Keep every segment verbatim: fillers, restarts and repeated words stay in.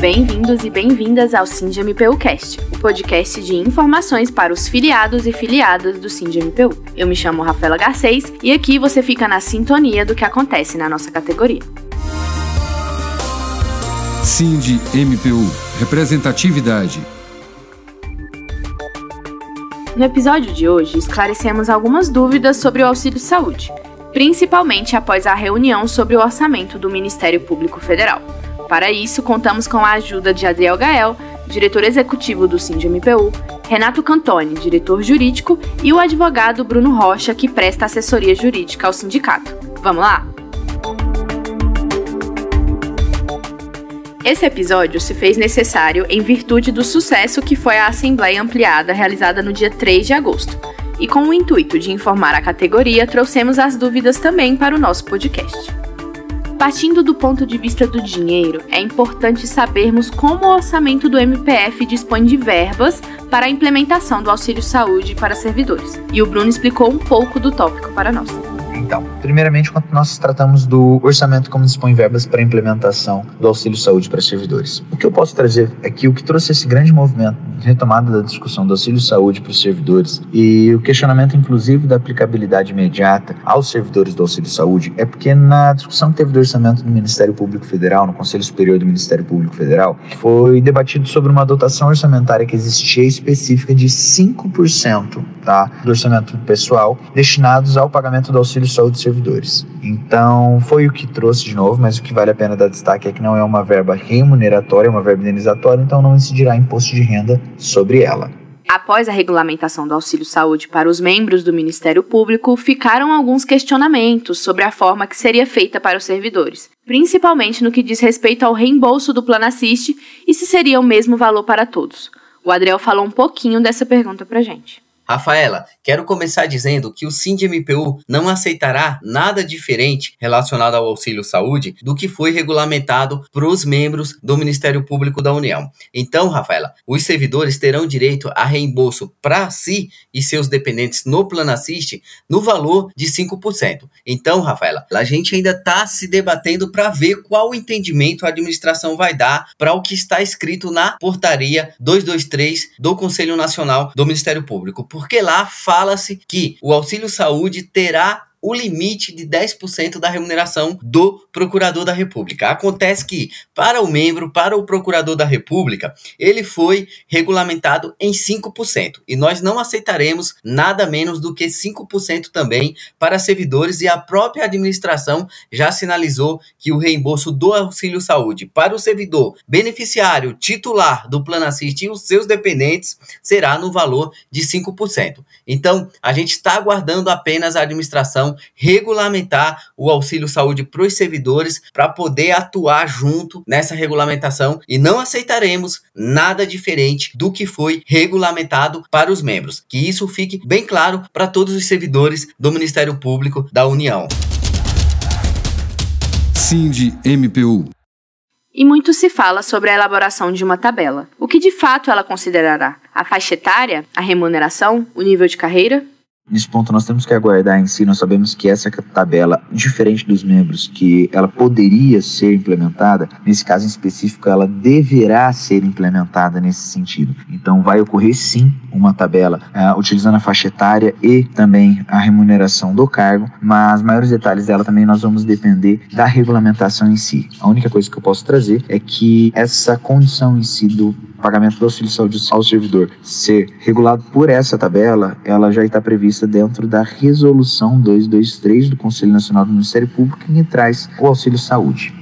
Bem-vindos e bem-vindas ao SINDMPUcast, o podcast de informações para os filiados e filiadas do SINDMPU. Eu me chamo Rafaela Garcês e aqui você fica na sintonia do que acontece na nossa categoria. SINDI-M P U – Representatividade. No episódio de hoje, esclarecemos algumas dúvidas sobre o auxílio-saúde, principalmente após a reunião sobre o orçamento do Ministério Público Federal. Para isso, contamos com a ajuda de Adriel Gael, diretor executivo do SINDI-M P U, Renato Cantoni, diretor jurídico, e o advogado Bruno Rocha, que presta assessoria jurídica ao sindicato. Vamos lá? Esse episódio se fez necessário em virtude do sucesso que foi a Assembleia Ampliada realizada no dia três de agosto. E com o intuito de informar a categoria, trouxemos as dúvidas também para o nosso podcast. Partindo do ponto de vista do dinheiro, é importante sabermos como o orçamento do M P F dispõe de verbas para a implementação do auxílio-saúde para servidores. E o Bruno explicou um pouco do tópico para nós. Então, primeiramente, quando nós tratamos do orçamento como dispõe verbas para a implementação do auxílio-saúde para servidores. O que eu posso trazer é que o que trouxe esse grande movimento de retomada da discussão do auxílio-saúde para os servidores e o questionamento, inclusive, da aplicabilidade imediata aos servidores do auxílio-saúde é porque na discussão que teve do orçamento do Ministério Público Federal, no Conselho Superior do Ministério Público Federal, foi debatido sobre uma dotação orçamentária que existia específica de cinco por cento, tá, do orçamento pessoal destinados ao pagamento do auxílio-saúde de servidores. Então, foi o que trouxe de novo, mas o que vale a pena dar destaque é que não é uma verba remuneratória, é uma verba indenizatória, então não incidirá imposto de renda sobre ela. Após a regulamentação do auxílio-saúde para os membros do Ministério Público, ficaram alguns questionamentos sobre a forma que seria feita para os servidores, principalmente no que diz respeito ao reembolso do Plano Assist e se seria o mesmo valor para todos. O Adriel falou um pouquinho dessa pergunta pra gente. Rafaela, quero começar dizendo que o SINDI-M P U não aceitará nada diferente relacionado ao auxílio-saúde do que foi regulamentado para os membros do Ministério Público da União. Então, Rafaela, os servidores terão direito a reembolso para si e seus dependentes no Plano Assist no valor de cinco por cento. Então, Rafaela, a gente ainda está se debatendo para ver qual entendimento a administração vai dar para o que está escrito na Portaria duzentos e vinte e três do Conselho Nacional do Ministério Público. Porque lá fala-se que o auxílio-saúde terá o limite de dez por cento da remuneração do Procurador da República. Acontece que, para o membro, para o Procurador da República, ele foi regulamentado em cinco por cento. E nós não aceitaremos nada menos do que cinco por cento também para servidores, e a própria administração já sinalizou que o reembolso do auxílio-saúde para o servidor beneficiário titular do Plano Assist e os seus dependentes será no valor de cinco por cento. Então, a gente está aguardando apenas a administração regulamentar o auxílio-saúde para os servidores para poder atuar junto nessa regulamentação, e não aceitaremos nada diferente do que foi regulamentado para os membros. Que isso fique bem claro para todos os servidores do Ministério Público da União. SINDI-M P U. E muito se fala sobre a elaboração de uma tabela. O que de fato ela considerará? A faixa etária? A remuneração? O nível de carreira? Nesse ponto nós temos que aguardar em si, nós sabemos que essa tabela, diferente dos membros, que ela poderia ser implementada, nesse caso em específico ela deverá ser implementada nesse sentido. Então vai ocorrer sim uma tabela, uh, utilizando a faixa etária e também a remuneração do cargo, mas maiores detalhes dela também nós vamos depender da regulamentação em si. A única coisa que eu posso trazer é que essa condição em si do pagamento do auxílio-saúde ao servidor ser regulado por essa tabela, ela já está prevista dentro da Resolução duzentos e vinte e três do Conselho Nacional do Ministério Público, que traz o auxílio-saúde.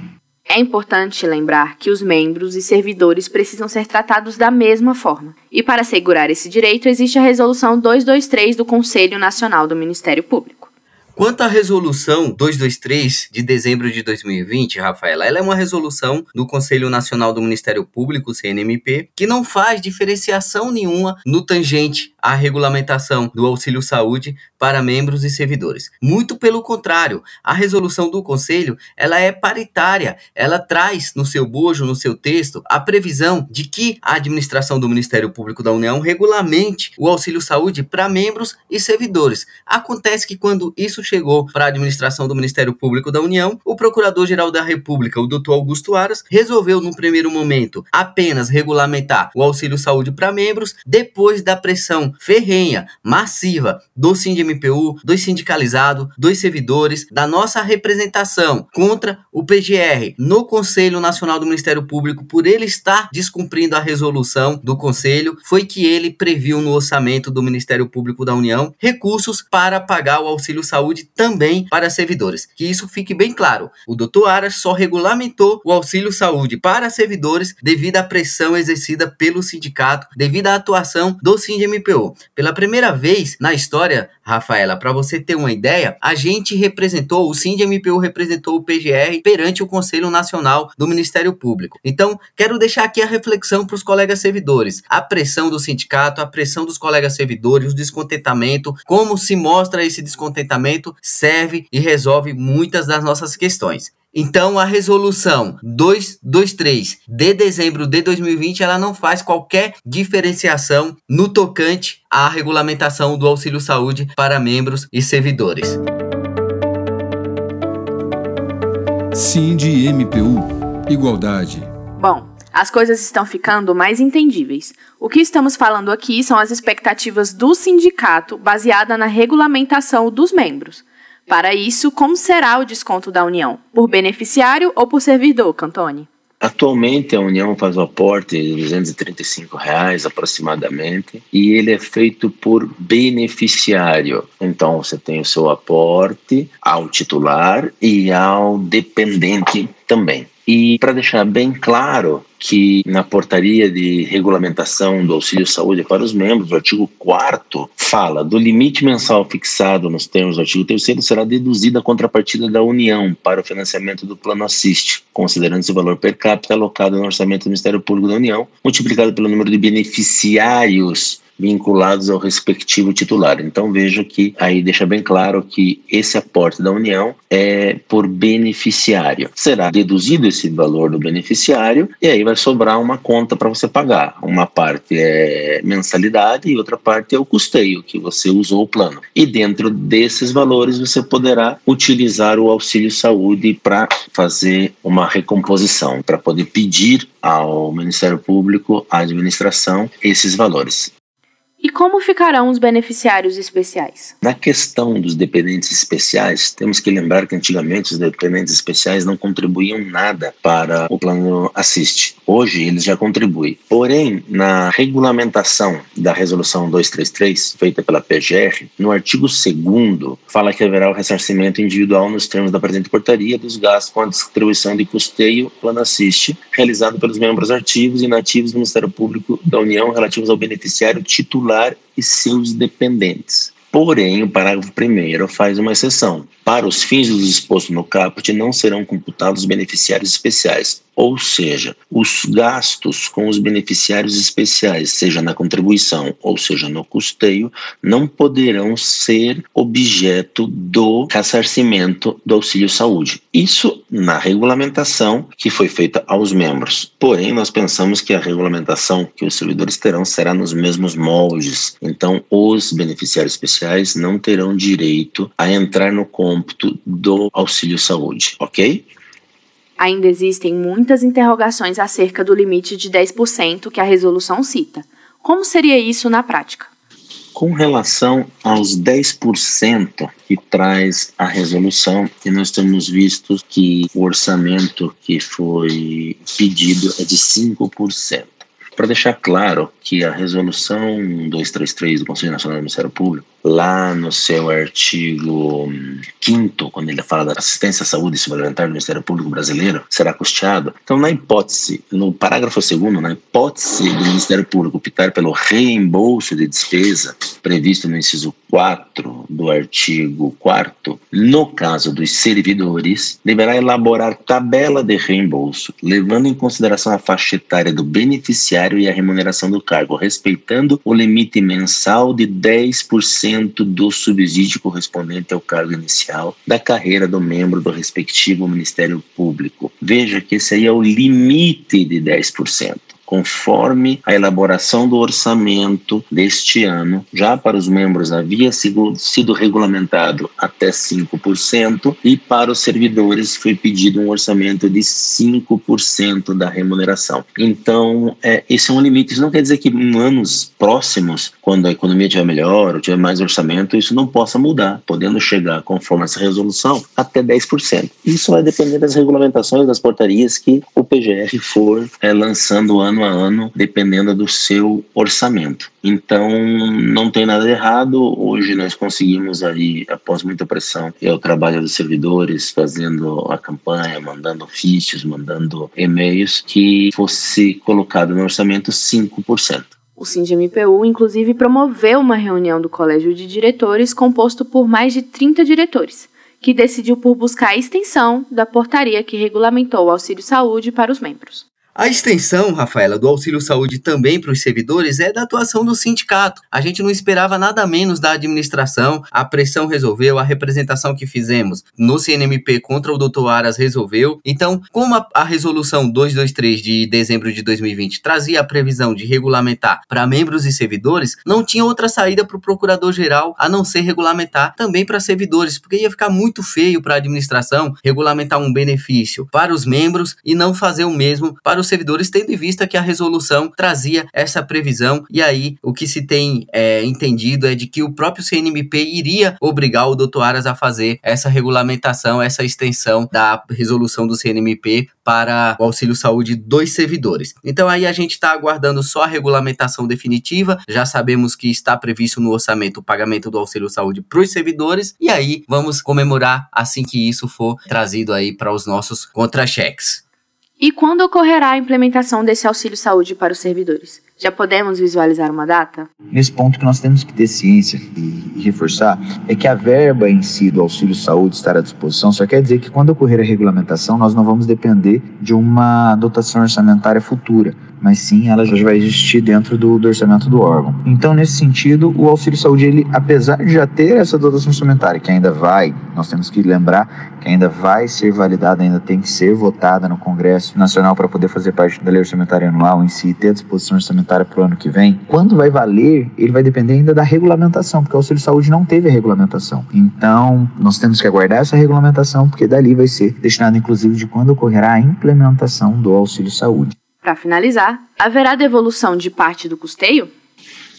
É importante lembrar que os membros e servidores precisam ser tratados da mesma forma. E para assegurar esse direito, existe a Resolução duzentos e vinte e três do Conselho Nacional do Ministério Público. Quanto à resolução duzentos e vinte e três de dezembro de dois mil e vinte, Rafaela, ela é uma resolução do Conselho Nacional do Ministério Público, C N M P, que não faz diferenciação nenhuma no tangente à regulamentação do auxílio-saúde para membros e servidores. Muito pelo contrário, a resolução do Conselho, ela é paritária, ela traz no seu bojo, no seu texto, a previsão de que a administração do Ministério Público da União regulamente o auxílio-saúde para membros e servidores. Acontece que quando isso chegou para a administração do Ministério Público da União, o Procurador-Geral da República, o doutor Augusto Aras, resolveu num primeiro momento apenas regulamentar o auxílio-saúde para membros, depois da pressão ferrenha, massiva, do SINDI-M P U, dos sindicalizados, dos servidores, da nossa representação contra o P G R no Conselho Nacional do Ministério Público, por ele estar descumprindo a resolução do Conselho, foi que ele previu no orçamento do Ministério Público da União recursos para pagar o auxílio-saúde também para servidores. Que isso fique bem claro, o doutor Aras só regulamentou o auxílio-saúde para servidores devido à pressão exercida pelo sindicato, devido à atuação do SINDI-M P U. Pela primeira vez na história, Rafaela, para você ter uma ideia, a gente representou, o SINDI-M P U representou o P G R perante o Conselho Nacional do Ministério Público. Então, quero deixar aqui a reflexão para os colegas servidores. A pressão do sindicato, a pressão dos colegas servidores, o descontentamento, como se mostra esse descontentamento, serve e resolve muitas das nossas questões. Então, a resolução duzentos e vinte e três de dezembro de dois mil e vinte, ela não faz qualquer diferenciação no tocante à regulamentação do auxílio-saúde para membros e servidores. SINDI-M P U, igualdade. Bom, as coisas estão ficando mais entendíveis. O que estamos falando aqui são as expectativas do sindicato baseada na regulamentação dos membros. Para isso, como será o desconto da União? Por beneficiário ou por servidor, Cantoni? Atualmente, a União faz o aporte de duzentos e trinta e cinco reais aproximadamente e ele é feito por beneficiário. Então, você tem o seu aporte ao titular e ao dependente também. E para deixar bem claro que na portaria de regulamentação do auxílio-saúde para os membros, o artigo quarto fala do limite mensal fixado nos termos do artigo terceiro será deduzida a contrapartida da União para o financiamento do Plano Assist, considerando-se o valor per capita alocado no orçamento do Ministério Público da União, multiplicado pelo número de beneficiários vinculados ao respectivo titular. Então vejo que aí deixa bem claro que esse aporte da União é por beneficiário. Será deduzido esse valor do beneficiário e aí vai sobrar uma conta para você pagar. Uma parte é mensalidade e outra parte é o custeio que você usou o plano. E dentro desses valores você poderá utilizar o auxílio-saúde para fazer uma recomposição, para poder pedir ao Ministério Público, à administração, esses valores. E como ficarão os beneficiários especiais? Na questão dos dependentes especiais, temos que lembrar que antigamente os dependentes especiais não contribuíam nada para o Plano Assist. Hoje eles já contribuem. Porém, na regulamentação da Resolução duzentos e trinta e três, feita pela P G R, no artigo segundo, fala que haverá o ressarcimento individual nos termos da presente portaria dos gastos com a distribuição de custeio Plano Assist, realizado pelos membros ativos e inativos do Ministério Público da União relativos ao beneficiário titular e seus dependentes. Porém, o parágrafo primeiro faz uma exceção. Para os fins dos expostos no caput, não serão computados beneficiários especiais, ou seja, os gastos com os beneficiários especiais, seja na contribuição ou seja no custeio, não poderão ser objeto do ressarcimento do auxílio-saúde. Isso na regulamentação que foi feita aos membros. Porém, nós pensamos que a regulamentação que os servidores terão será nos mesmos moldes. Então, os beneficiários especiais não terão direito a entrar no cômputo do auxílio-saúde, ok? Ainda existem muitas interrogações acerca do limite de dez por cento que a resolução cita. Como seria isso na prática? Com relação aos dez por cento que traz a resolução, e nós temos visto que o orçamento que foi pedido é de cinco por cento. Para deixar claro que a resolução duzentos e trinta e três do Conselho Nacional do Ministério Público, lá no seu artigo quinto, quando ele fala da assistência à saúde suplementar do Ministério Público brasileiro, será custeado. Então, na hipótese, no parágrafo segundo, na hipótese do Ministério Público optar pelo reembolso de despesa previsto no inciso quatro do artigo quarto, no caso dos servidores, deverá elaborar tabela de reembolso, levando em consideração a faixa etária do beneficiário e a remuneração do cargo, respeitando o limite mensal de dez por cento do subsídio correspondente ao cargo inicial da carreira do membro do respectivo Ministério Público. Veja que esse aí é o limite de dez por cento. Conforme a elaboração do orçamento deste ano, já para os membros havia sido regulamentado até cinco por cento e para os servidores foi pedido um orçamento de cinco por cento da remuneração. Então, é, esse é um limite. Isso não quer dizer que em anos próximos, quando a economia estiver melhor ou tiver mais orçamento, isso não possa mudar, podendo chegar, conforme essa resolução, até dez por cento. Isso vai depender das regulamentações, das portarias que o P G R for é, lançando ano a ano, dependendo do seu orçamento. Então, não tem nada de errado. Hoje nós conseguimos aí, após muita pressão, é o trabalho dos servidores, fazendo a campanha, mandando ofícios, mandando e-mails, que fosse colocado no orçamento cinco por cento. O SINDMPU, inclusive, promoveu uma reunião do Colégio de Diretores composto por mais de trinta diretores, que decidiu por buscar a extensão da portaria que regulamentou o auxílio-saúde para os membros. A extensão, Rafaela, do auxílio-saúde também para os servidores é da atuação do sindicato. A gente não esperava nada menos da administração. A pressão resolveu, a representação que fizemos no C N M P contra o doutor Aras resolveu. Então, como a, a resolução duzentos e vinte e três de dezembro de dois mil e vinte trazia a previsão de regulamentar para membros e servidores, não tinha outra saída para o procurador-geral a não ser regulamentar também para servidores, porque ia ficar muito feio para a administração regulamentar um benefício para os membros e não fazer o mesmo para os servidores, tendo em vista que a resolução trazia essa previsão. E aí o que se tem é, entendido é de que o próprio C N M P iria obrigar o doutor Aras a fazer essa regulamentação, essa extensão da resolução do C N M P para o auxílio-saúde dos servidores. Então aí a gente está aguardando só a regulamentação definitiva, já sabemos que está previsto no orçamento o pagamento do auxílio-saúde para os servidores, e aí vamos comemorar assim que isso for trazido aí para os nossos contra-cheques. E quando ocorrerá a implementação desse auxílio-saúde para os servidores? Já podemos visualizar uma data? Nesse ponto que nós temos que ter ciência e reforçar é que a verba em si do auxílio-saúde estar à disposição só quer dizer que quando ocorrer a regulamentação nós não vamos depender de uma dotação orçamentária futura, mas sim ela já vai existir dentro do, do orçamento do órgão. Então, nesse sentido, o auxílio-saúde, ele, apesar de já ter essa dotação orçamentária, que ainda vai, nós temos que lembrar que ainda vai ser validada, ainda tem que ser votada no Congresso Nacional para poder fazer parte da lei orçamentária anual em si e ter a disposição orçamentária para o ano que vem, quando vai valer, ele vai depender ainda da regulamentação, porque o auxílio-saúde não teve a regulamentação. Então, nós temos que aguardar essa regulamentação, porque dali vai ser destinado, inclusive, de quando ocorrerá a implementação do auxílio-saúde. Para finalizar, haverá devolução de parte do custeio?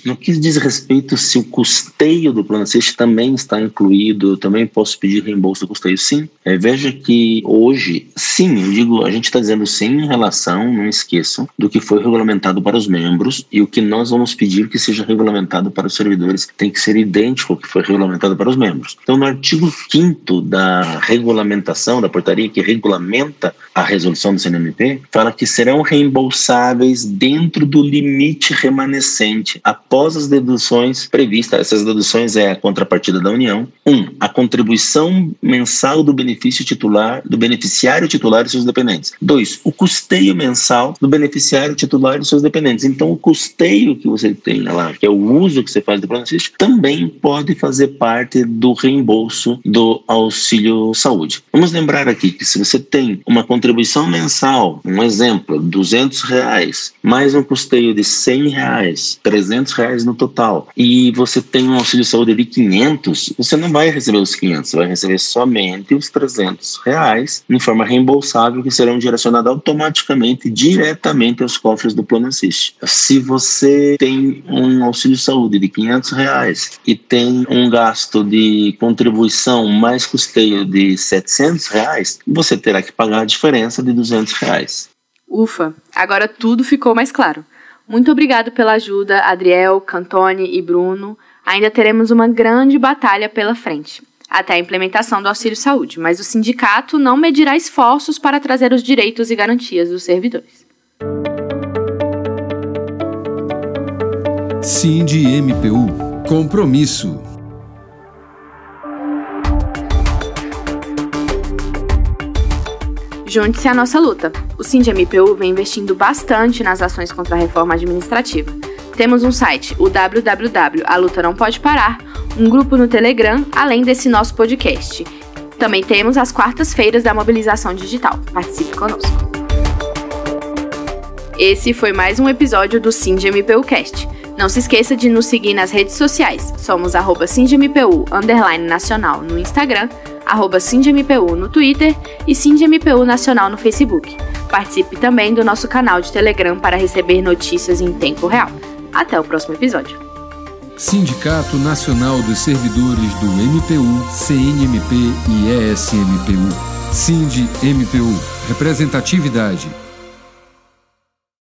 No que diz respeito se o custeio do Plano Assist também está incluído, eu também posso pedir reembolso do custeio, sim. É, veja que hoje, sim, eu digo, a gente está dizendo sim em relação, não esqueçam, do que foi regulamentado para os membros, e o que nós vamos pedir que seja regulamentado para os servidores tem que ser idêntico ao que foi regulamentado para os membros. Então, no artigo quinto da regulamentação, da portaria que regulamenta a resolução do C N M P, fala que serão reembolsáveis dentro do limite remanescente, a após as deduções previstas. Essas deduções é a contrapartida da União. um. A contribuição mensal do benefício titular, do beneficiário titular e seus dependentes. dois. O custeio mensal do beneficiário titular e seus dependentes. Então, o custeio que você tem lá, que é o uso que você faz do Plano Assist, também pode fazer parte do reembolso do auxílio-saúde. Vamos lembrar aqui que se você tem uma contribuição mensal, um exemplo, duzentos reais, mais um custeio de cem reais, trezentos reais, no total, e você tem um auxílio-saúde de quinhentos, você não vai receber os quinhentos, você vai receber somente os trezentos reais em forma reembolsável, que serão direcionados automaticamente, diretamente aos cofres do Plano Assist. Se você tem um auxílio-saúde de quinhentos reais e tem um gasto de contribuição mais custeio de setecentos reais, você terá que pagar a diferença de duzentos reais. Ufa, agora tudo ficou mais claro. Muito obrigado pela ajuda, Adriel, Cantoni e Bruno. Ainda teremos uma grande batalha pela frente, até a implementação do auxílio-saúde, mas o sindicato não medirá esforços para trazer os direitos e garantias dos servidores. Sindi M P U. Compromisso. Junte-se à nossa luta. O SINDMPU vem investindo bastante nas ações contra a reforma administrativa. Temos um site, o www ponto A Luta Não Pode Parar, um grupo no Telegram, além desse nosso podcast. Também temos as quartas-feiras da mobilização digital. Participe conosco. Esse foi mais um episódio do SINDMPUcast. Não se esqueça de nos seguir nas redes sociais. Somos arroba SINDMPU, underline nacional no Instagram, arroba SINDMPU no Twitter e SINDMPU Nacional no Facebook. Participe também do nosso canal de Telegram para receber notícias em tempo real. Até o próximo episódio. Sindicato Nacional dos Servidores do M P U, C I N D M P e E S M P U. SINDI M P U. Representatividade.